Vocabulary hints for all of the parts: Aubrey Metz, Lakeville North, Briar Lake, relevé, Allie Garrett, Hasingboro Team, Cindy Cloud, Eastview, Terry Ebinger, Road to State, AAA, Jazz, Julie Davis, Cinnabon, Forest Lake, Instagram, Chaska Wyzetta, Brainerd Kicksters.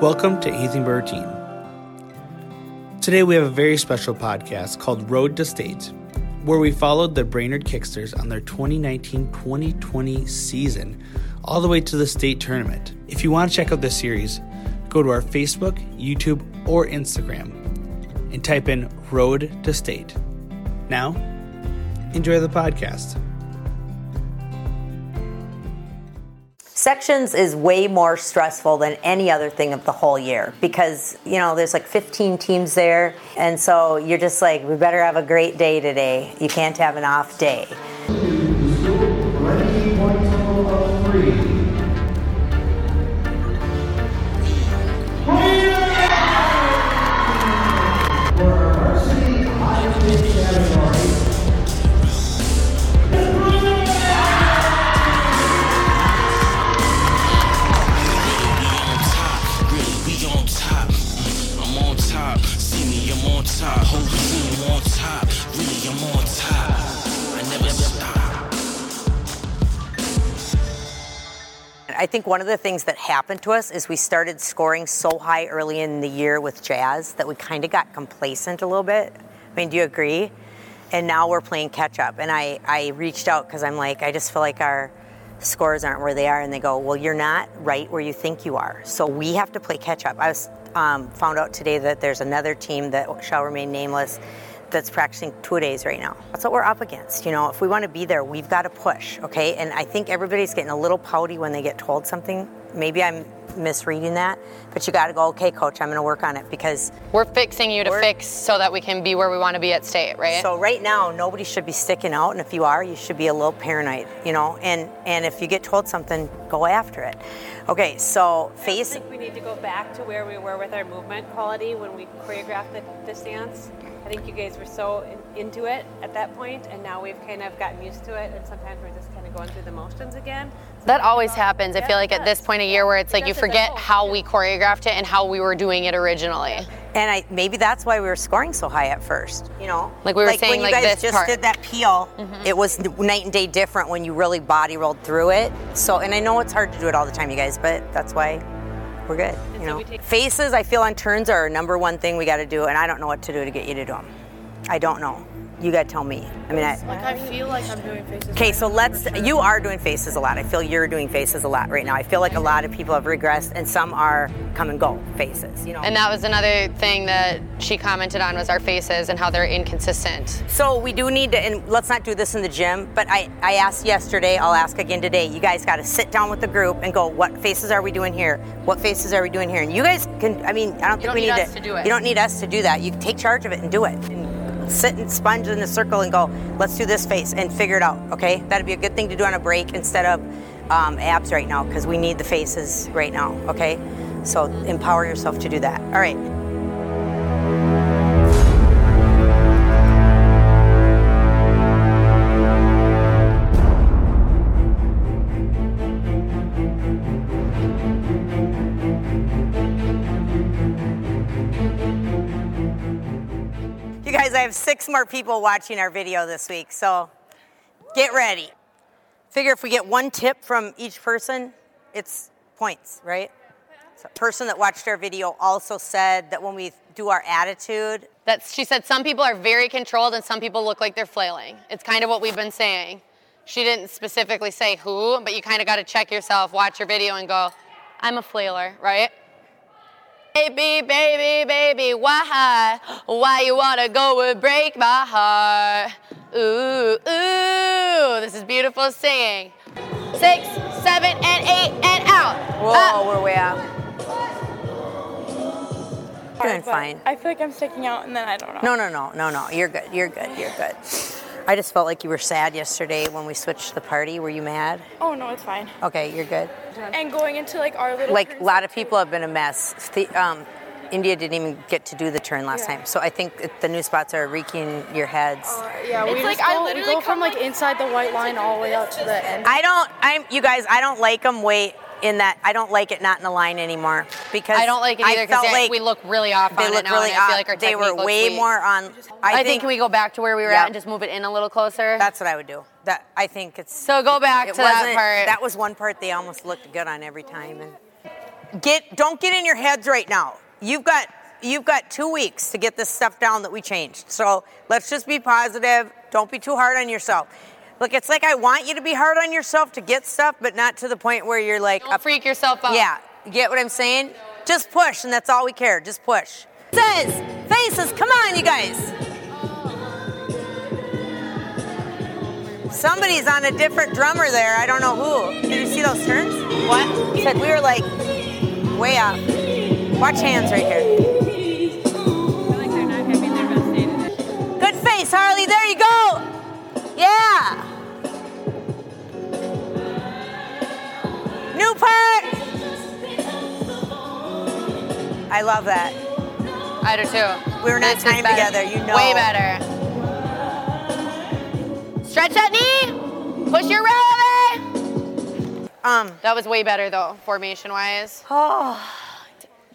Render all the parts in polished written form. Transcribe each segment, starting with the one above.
Welcome to Hasingboro Team. Today we have a very special podcast called Road to State, where we followed the Brainerd Kicksters on their 2019-2020 season all the way to the state tournament. If you want to check out this series, go to our Facebook, YouTube, or Instagram and type in Road to State. Now, enjoy the podcast. Sections is way more stressful than any other thing of the whole year because, you know, there's like 15 teams there. And so you're just like, we better have a great day today. You can't have an off day. I think one of the things that happened to us is we started scoring so high early in the year with Jazz that we kind of got complacent a little bit. I mean, do you agree? And now we're playing catch up. And I reached out because I'm like, I just feel like our scores aren't where they are. And they go, well, you're not right where you think you are. So we have to play catch up. I was found out today that there's another team that shall remain nameless that's practicing 2 days right now. That's what we're up against. You know, if we want to be there, we've got to push, okay? And I think everybody's getting a little pouty when they get told something. Maybe I'm misreading that, but you got to go, okay, coach, I'm going to work on it because... We're fixing you to fix so that we can be where we want to be at state, right? So right now, nobody should be sticking out, and if you are, you should be a little paranoid, you know? And if you get told something, go after it. Okay, so face... I think we need to go back to where we were with our movement quality when we choreographed the stance. I think you guys were so into it at that point, and now we've kind of gotten used to it, and sometimes we're just kind of going through the motions again. So that always happens. I feel like at this point of year where it's like you forget how we choreographed it and how we were doing it originally. And maybe that's why we were scoring so high at first, you know? Like we were saying like this part. When you guys just did that peel, It was night and day different when you really body rolled through it. So, and I know it's hard to do it all the time, you guys, but that's why... We're good, you know. Faces, I feel, on turns are our number one thing we got to do, and I don't know what to do to get you to do them. I don't know. You got to tell me. I mean, I feel like I'm doing faces. Okay, so you are doing faces a lot. I feel you're doing faces a lot right now. I feel like a lot of people have regressed, and some are come and go faces, you know. And that was another thing that she commented on was our faces and how they're inconsistent. So we do need to, and let's not do this in the gym, but I asked yesterday, I'll ask again today, you guys got to sit down with the group and go, what faces are we doing here? What faces are we doing here? And you guys can, I mean, I don't think we need us to do it. You don't need us to do that. You take charge of it and do it. Sit and sponge in a circle and go, let's do this face and figure it out, okay? That'd be a good thing to do on a break instead of abs right now because we need the faces right now, okay? So empower yourself to do that. All right. I have 6 more people watching our video this week, so get ready. Figure if we get one tip from each person, it's points, right? So a person that watched our video also said that when we do our attitude... She said some people are very controlled and some people look like they're flailing. It's kind of what we've been saying. She didn't specifically say who, but you kind of got to check yourself, watch your video, and go, I'm a flailer, right? Baby, baby, baby, why you wanna go and break my heart? Ooh, ooh, this is beautiful singing. 6, 7, and 8, and out. Whoa, we're way out. Doing fine. I feel like I'm sticking out, and then I don't know. No, you're good. I just felt like you were sad yesterday when we switched the party. Were you mad? Oh, no, it's fine. Okay, you're good. And going into, like, our little... Like, a lot of people have been a mess. India didn't even get to do the turn last time. So I think the new spots are reeking your heads. We go from, like, inside the white line all the way out to the end. I don't like them way in that. I don't like it not in the line anymore. Because I don't like it either because we look really off on it now. Really and I feel like our technique looks weak. They were way more on... I think we go back to where we were at and just move it in a little closer. That's what I would do. That I think it's... So go back to that part. That was one part they almost looked good on every time. Don't get in your heads right now. You've got 2 weeks to get this stuff down that we changed. So let's just be positive. Don't be too hard on yourself. Look, it's like I want you to be hard on yourself to get stuff, but not to the point where you're like... Don't freak yourself out. Yeah, you get what I'm saying? Just push, and that's all we care. Just push. Says, faces, come on, you guys. Somebody's on a different drummer there. I don't know who. Did you see those turns? What? It said we were like way up. Watch hands right here. I feel like they're not having their best day today. Good face, Harley. There you go. Yeah. New part. I love that. I do too. We were not timed together, you know. Way better. Stretch that knee. Push your rib. That was way better though, formation-wise. Oh.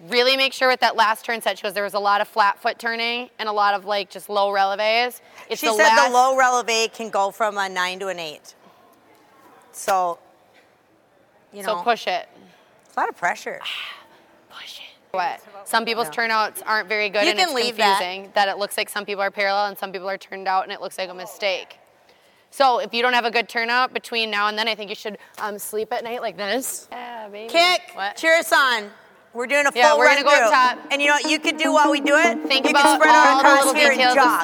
Really make sure with that last turn set, she goes, there was a lot of flat foot turning and a lot of like just low relevés. She said the low relevé can go from a 9 to an 8. So, So push it. It's a lot of pressure. Push it. What? Some people's turnouts aren't very good, and it's confusing that it looks like some people are parallel and some people are turned out, and it looks like a mistake. So if you don't have a good turnout between now and then, I think you should sleep at night like this. Yeah, baby. Kick. What? Cheer us on. We're doing a full run-through. Yeah, we're going to go up top. And you know what you could do while we do it? Think about all the little details and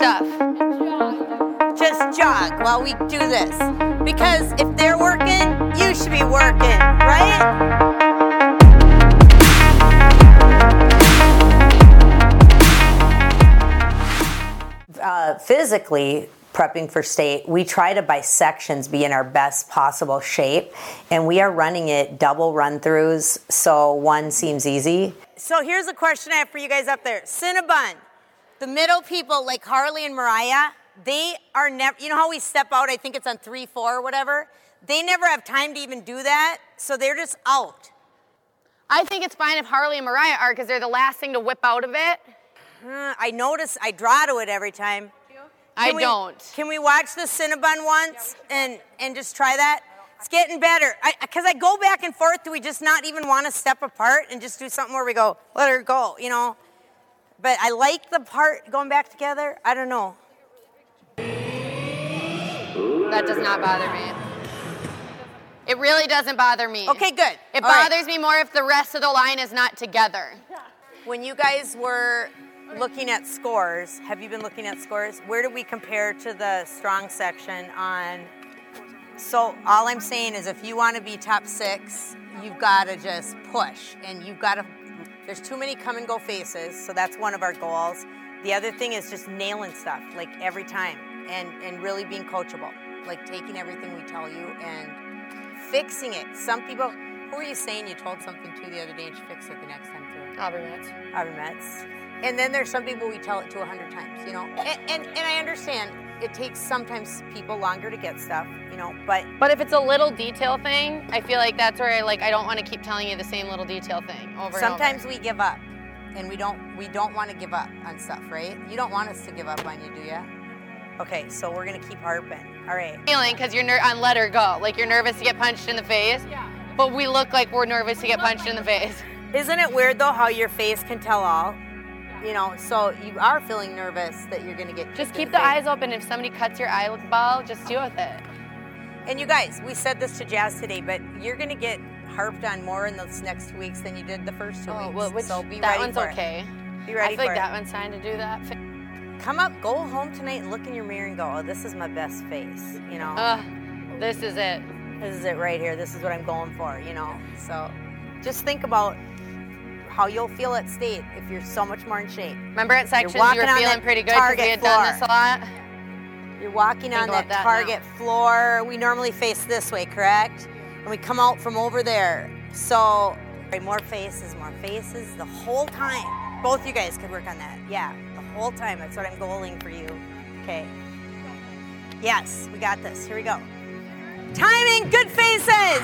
stuff. Just jog while we do this. Because if they're working, you should be working, right? Physically, prepping for state, we try to by sections be in our best possible shape, and we are running it double run-throughs, so one seems easy. So here's a question I have for you guys up there. Cinnabon, the middle people like Harley and Mariah, they are never, you know how we step out, I think it's on 3-4 or whatever? They never have time to even do that, so they're just out. I think it's fine if Harley and Mariah are, because they're the last thing to whip out of it. I notice I draw to it every time. Can we watch the Cinnabon once and just try that? It's getting better. Because I go back and forth. Do we just not even want to step apart and just do something where we go, let her go, you know? But I like the part going back together. I don't know. That does not bother me. It really doesn't bother me. Okay, good. It bothers me more if the rest of the line is not together. When you guys were... looking at scores, have you been looking at scores? Where do we compare to the strong section on? So all I'm saying is if you want to be top 6, you've got to just push, and you've got to, there's too many come and go faces, so that's one of our goals. The other thing is just nailing stuff, like every time, and really being coachable, like taking everything we tell you and fixing it. Some people, who are you saying you told something to the other day and you fixed it the next time through? Aubrey Metz. And then there's some people we tell it to 100 times, you know. And I understand it takes sometimes people longer to get stuff, you know, but if it's a little detail thing, I feel like that's where I don't want to keep telling you the same little detail thing over and over. Sometimes we give up, and we don't want to give up on stuff, right? You don't want us to give up on you, do you? Okay, so we're going to keep harping. All right. Feeling because you're on let her go. Like you're nervous to get punched in the face. Yeah. But we look like we're nervous to get punched in the face. Isn't it weird though how your face can tell all? You know, so you are feeling nervous that you're going to get... Just keep the eyes open. If somebody cuts your eyeball, just deal with it. And you guys, we said this to Jazz today, but you're going to get harped on more in those next weeks than you did the first 2 weeks. Well, so be ready for it. That one's okay. Be ready for it. I feel like that one's time to do that. Come up, go home tonight and look in your mirror and go, oh, this is my best face, you know. This is it. This is it right here. This is what I'm going for, you know. So just think about... how you'll feel at state if you're so much more in shape. Remember at sections you were feeling pretty good because we had done this a lot? You're walking on that target floor. We normally face this way, correct? And we come out from over there. So more faces the whole time. Both you guys could work on that. Yeah, the whole time. That's what I'm goaling for you. Okay. Yes, we got this. Here we go. Timing, good faces.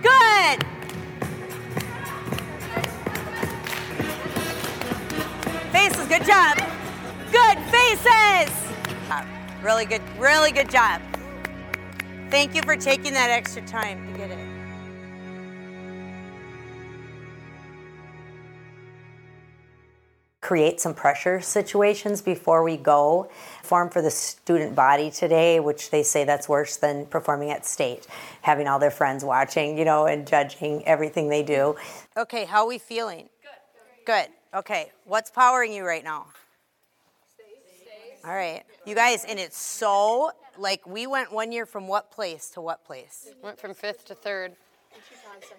Good. Faces, good job. Good faces. Really good job. Thank you for taking that extra time to get it. create some pressure situations before we go. Form for the student body today, which they say that's worse than performing at state, having all their friends watching, you know, and judging everything they do. Okay, how are we feeling? Good. Okay, what's powering you right now? All right. You guys, and it's so, like, we went one year from what place to what place? Went from 5th to 3rd. Did you tie second?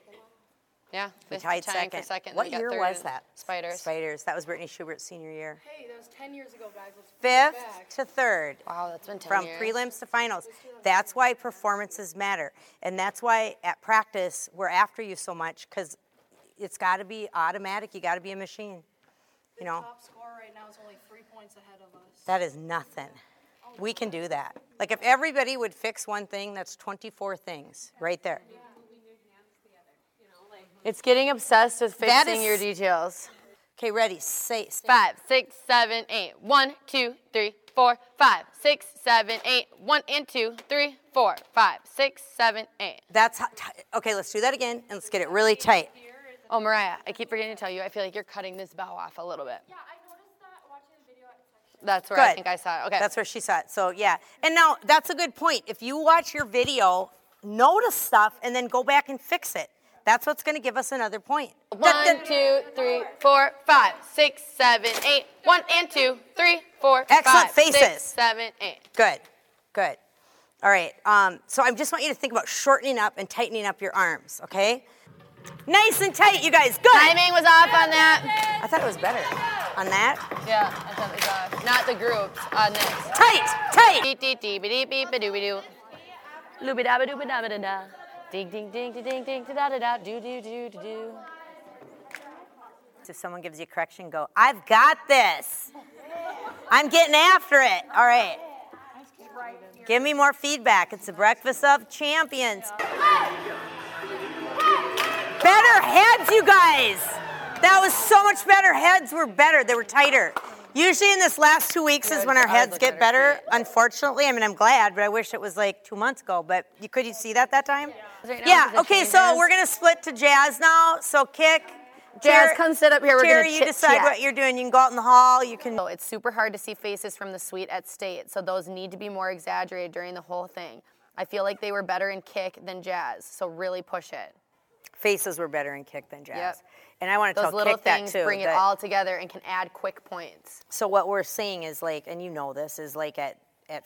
Yeah, 5th tied second. What year was that? Spiders. That was Brittany Schubert's senior year. Hey, that was 10 years ago, guys. 5th to 3rd. Wow, that's been 10 years. From prelims to finals. That's why performances matter. And that's why at practice we're after you so much, because it's got to be automatic. You got to be a machine. You know, the top scorer right now is only 3 points ahead of us. That is nothing. We can do that. Like, if everybody would fix one thing, that's 24 things right there. Yeah. It's getting obsessed with fixing your details. Okay, ready, say. 5, 6, 7, 8. 1, 2, 3, 4, 5. 6, 7, 8. 1 and 2, 3, 4, 5, 6, 7, 8. That's how, okay, let's do that again, and let's get it really tight. Oh, Mariah, I keep forgetting to tell you, I feel like you're cutting this bow off a little bit. Yeah, I noticed that watching the video at section. That's where I think I saw it. Okay. That's where she saw it. So, yeah. And now, that's a good point. If you watch your video, notice stuff, and then go back and fix it. That's what's going to give us another point. 1, 2, 3, 4, 5, 6, 7, 8. 1 and 2, 3, 4, 5. Excellent faces. 6, 7, 8. Good. All right. So I just want you to think about shortening up and tightening up your arms, okay? Nice and tight, you guys. Good. Timing was off on that. I thought it was better. On that? Yeah, I thought it was off. Not the groups. On this. Tight. Dee-dee-dee-ba-dee-bee-ba-doo-ba-doo. Loo-ba-da-ba-doo-ba-da-ba-da-da. Ding-ding-ding-ding-ding-da-da-da. Do-do-do-do-do. If someone gives you a correction, go, I've got this. I'm getting after it. All right. Give me more feedback. It's the Breakfast of Champions. Better heads, you guys. That was so much better. Heads were better. They were tighter. Usually in this last 2 weeks is when our heads get better, unfortunately. I mean, I'm glad, but I wish it was like 2 months ago. But you see that time? Yeah. Okay, so we're going to split to Jazz now. So kick. Jazz, come sit up here. We're going to you decide what you're doing. You can go out in the hall. You can. It's super hard to see faces from the suite at state, so those need to be more exaggerated during the whole thing. I feel like they were better in kick than Jazz, so really push it. Faces were better in kick than Jazz. Yep. And I want to tell kick that too. Those little things bring it all together and can add quick points. So what we're seeing is like, and you know this, is like at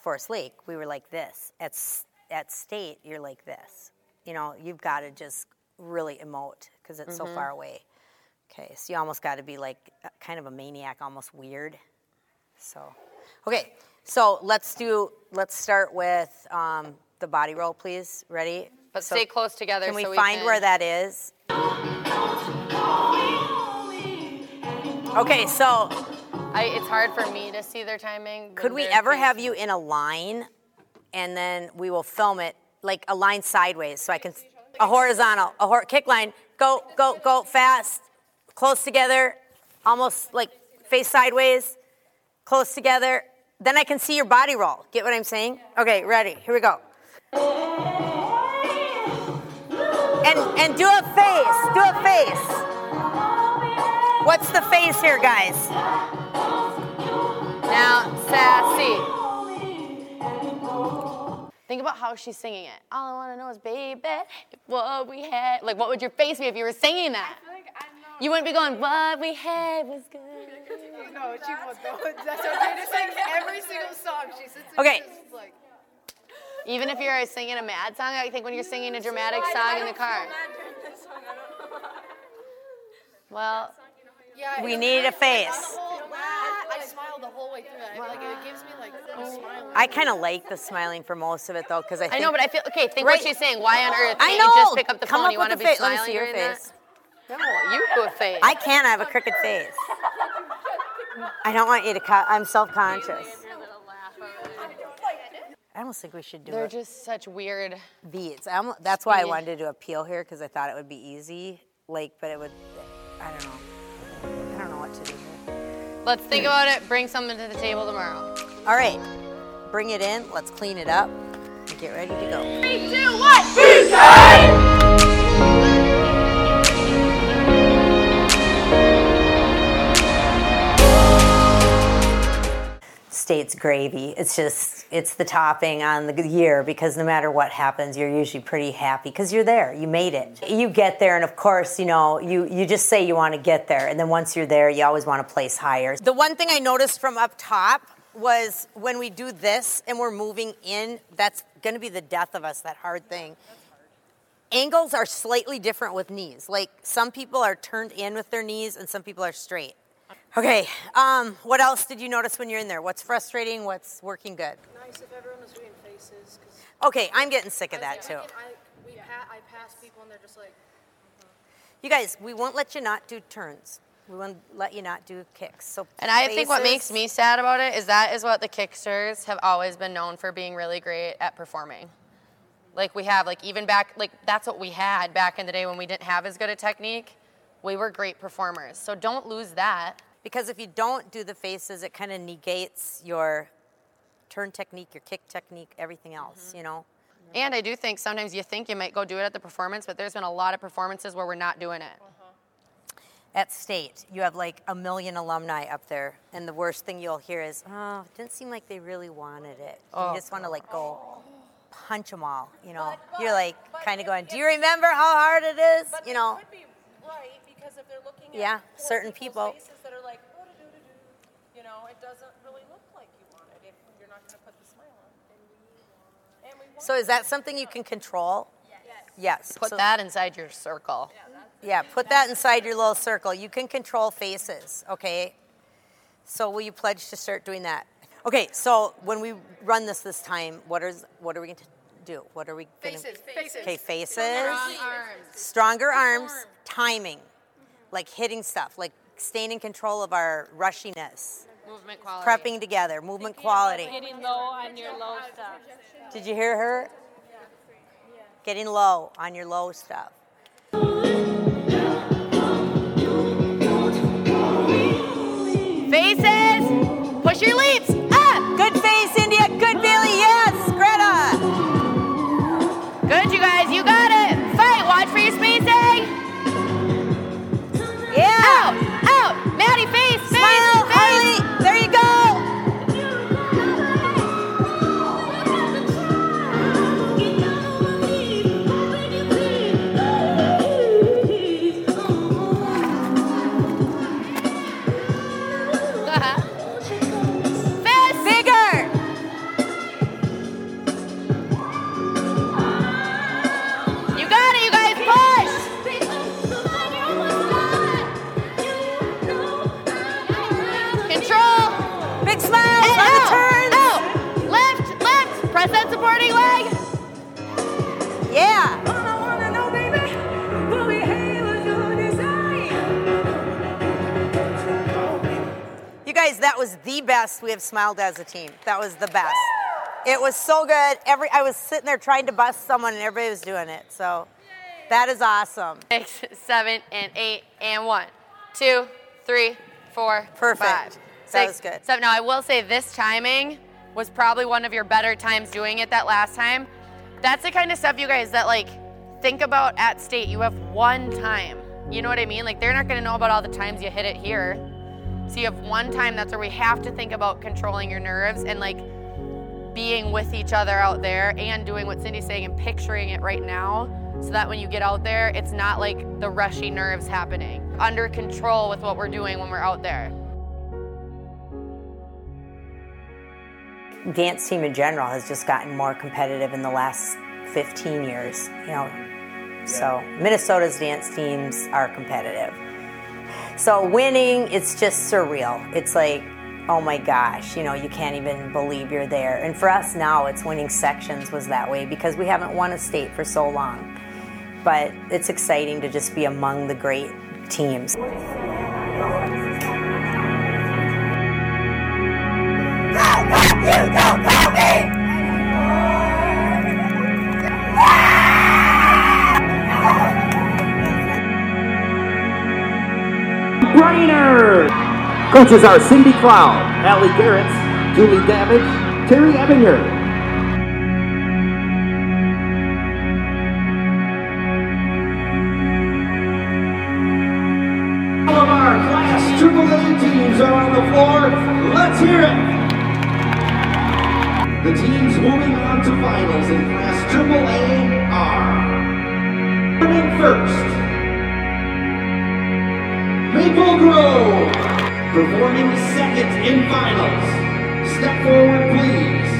Forest Lake, we were like this. At state, you're like this. You know, you've got to just really emote because it's so far away. Okay, so you almost got to be like kind of a maniac, almost weird. So, okay, so let's start with the body roll, please. Ready? But so stay close together. Can we find where that is? Okay, so it's hard for me to see their timing. Could we ever have you in a line, and then we will film it like a line sideways, so I can a horizontal, kick line. Go fast, close together, almost like face sideways, close together. Then I can see your body roll. Get what I'm saying? Okay, ready? Here we go. And do a face. What's the face here, guys? Now, sassy. Think about how she's singing it. All I want to know is, baby, what we had. Like, what would your face be if you were singing that? I feel like I'm not. You wouldn't be going, what we had was good. No, she won't. That's okay to sing every single song. She sits there just like... Even if you're singing a mad song, I think when you're singing a dramatic song in the car. Well, we need a face. I smiled the whole way through that. Like, it gives me like a smile. I kind of like the smiling for most of it though, because I know, but I feel think what she's saying. Why on earth can't you just pick up the phone? You want to be smiling during that? No, you do a face. I can't. I have a crooked face. I don't want you to cut. I'm self-conscious. I almost think we should do it. They're just such weird beats. That's why I wanted to do a peel here, because I thought it would be easy. Like, but it would, I don't know. I don't know what to do here. Let's think about it. Bring something to the table tomorrow. All right. Bring it in. Let's clean it up. Get ready to go. 3, 2, 1. Peace. State's gravy. It's just, it's the topping on the year, because no matter what happens, you're usually pretty happy because you're there. You made it. You get there, and of course, you know, you just say you want to get there, and then once you're there, you always want to place higher. The one thing I noticed from up top was when we do this and we're moving in, that's going to be the death of us, that hard thing. Angles are slightly different with knees. Like, some people are turned in with their knees and some people are straight. Okay, what else did you notice when you're in there? What's frustrating? What's working good? Nice if everyone was doing faces. Okay, I'm getting sick of that, too. I pass people and they're just like... You guys, we won't let you not do turns. We won't let you not do kicks. And I think what makes me sad about it is that is what the Kicksters have always been known for, being really great at performing. Like, we have, like, even back, like, that's what we had back in the day when we didn't have as good a technique. We were great performers. So don't lose that. Because if you don't do the faces, it kind of negates your turn technique, your kick technique, everything else, you know? And I do think sometimes you think you might go do it at the performance, but there's been a lot of performances where we're not doing it. At State, you have like a million alumni up there, and the worst thing you'll hear is, oh, it didn't seem like they really wanted it. You just want to like go punch them all, you know? You're like kind of going, do you remember how hard it is? You know? Could be right, because if they're looking at certain people. That are like, you know, it doesn't really look like you want it if you're not going to put the smile on. So is that something you can control? Yes. Put that inside your circle. Yeah, put that inside your little circle. You can control faces, okay? So will you pledge to start doing that? Okay, so when we run this time, what are we going to do? What are we going to... Faces. Okay, faces. Stronger arms. Timing. Like hitting stuff. Like staying in control of our rushiness. Movement quality. Prepping together. Movement quality. Getting low on your low stuff. Did you hear her? Yeah. Getting low on your low stuff. Faces, push your leaps up. Good face, India. Good, Bailey. Yes, Greta. Good, you guys. You got it. Fight. Watch for your spacing. Yeah. Out. Maddie, face. Smile, Harley. There you go. Guys, that was the best we have smiled as a team. That was the best. It was so good. I was sitting there trying to bust someone, and everybody was doing it. So that is awesome. 6, 7, and 8, and 1. 2, 3, 4, perfect. 5. That was good. 7. Now, I will say this timing was probably one of your better times doing it that last time. That's the kind of stuff, you guys, that, like, think about at State. You have one time. You know what I mean? Like, they're not going to know about all the times you hit it here. So you have one time. That's where we have to think about controlling your nerves and like being with each other out there and doing what Cindy's saying and picturing it right now, so that when you get out there, it's not like the rushy nerves happening. Under control with what we're doing when we're out there. Dance team in general has just gotten more competitive in the last 15 years, you know. Yeah. So Minnesota's dance teams are competitive. So winning, it's just surreal. It's like, oh my gosh, you know, you can't even believe you're there. And for us now, it's winning sections was that way because we haven't won a state for so long. But it's exciting to just be among the great teams. Brainerd! Coaches are Cindy Cloud, Allie Garrett, Julie Davis, Terry Ebinger. All of our class AAA teams are on the floor. Let's hear it! The teams moving on to finals in Class AAA are coming first, Maple Grove, performing second in finals. Step forward, please.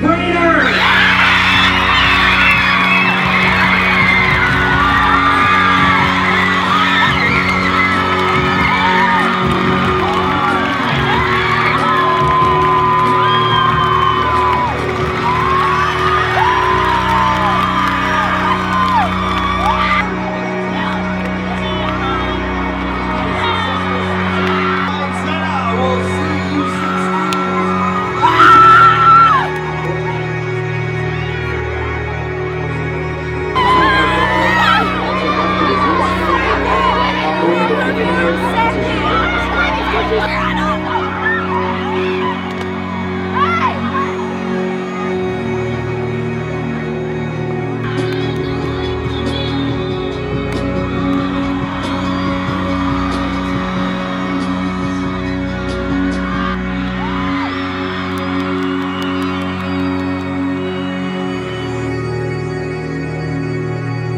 Brainerd!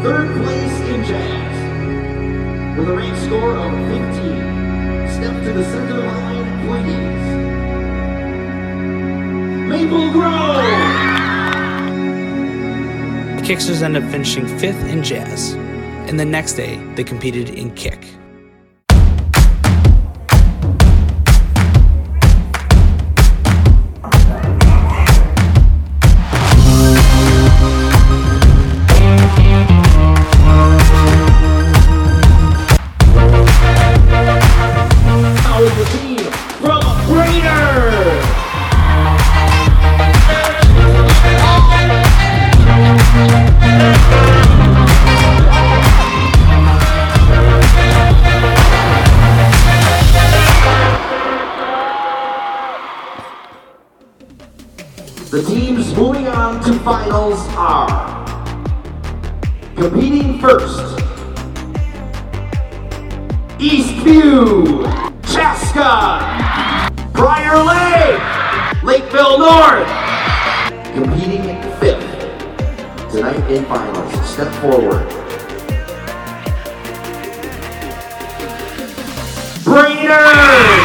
Third place in Jazz, with a rank score of 15. Step to the center line, please. Maple Grove! The Kicksters ended up finishing 5th in Jazz, and the next day they competed in Kick. The teams moving on to finals are competing first, Eastview, Chaska, Briar Lake, Lakeville North. Competing 5th tonight in finals. Step forward, Brainerd.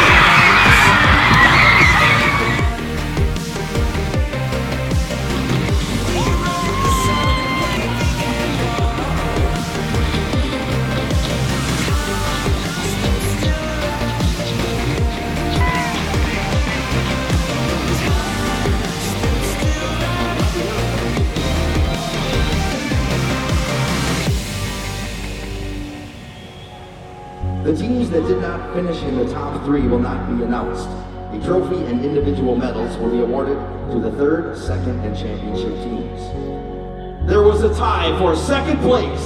The teams that did not finish in the top 3 will not be announced. A trophy and individual medals will be awarded to the 3rd, 2nd, and championship teams. There was a tie for 2nd place,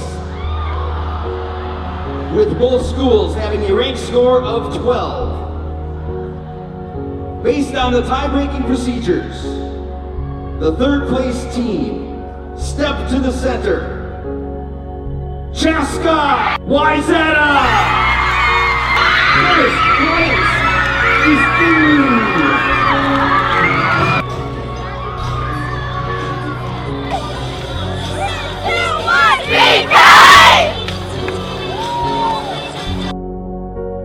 with both schools having a rank score of 12. Based on the tie-breaking procedures, the 3rd place team stepped to the center. Chaska Wyzetta! First place is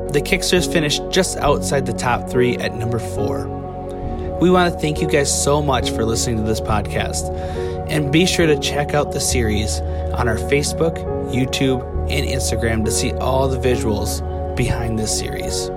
The Kicksters finished just outside the top 3 at number 4. We want to thank you guys so much for listening to this podcast, and be sure to check out the series on our Facebook, YouTube, and Instagram to see all the visuals behind this series.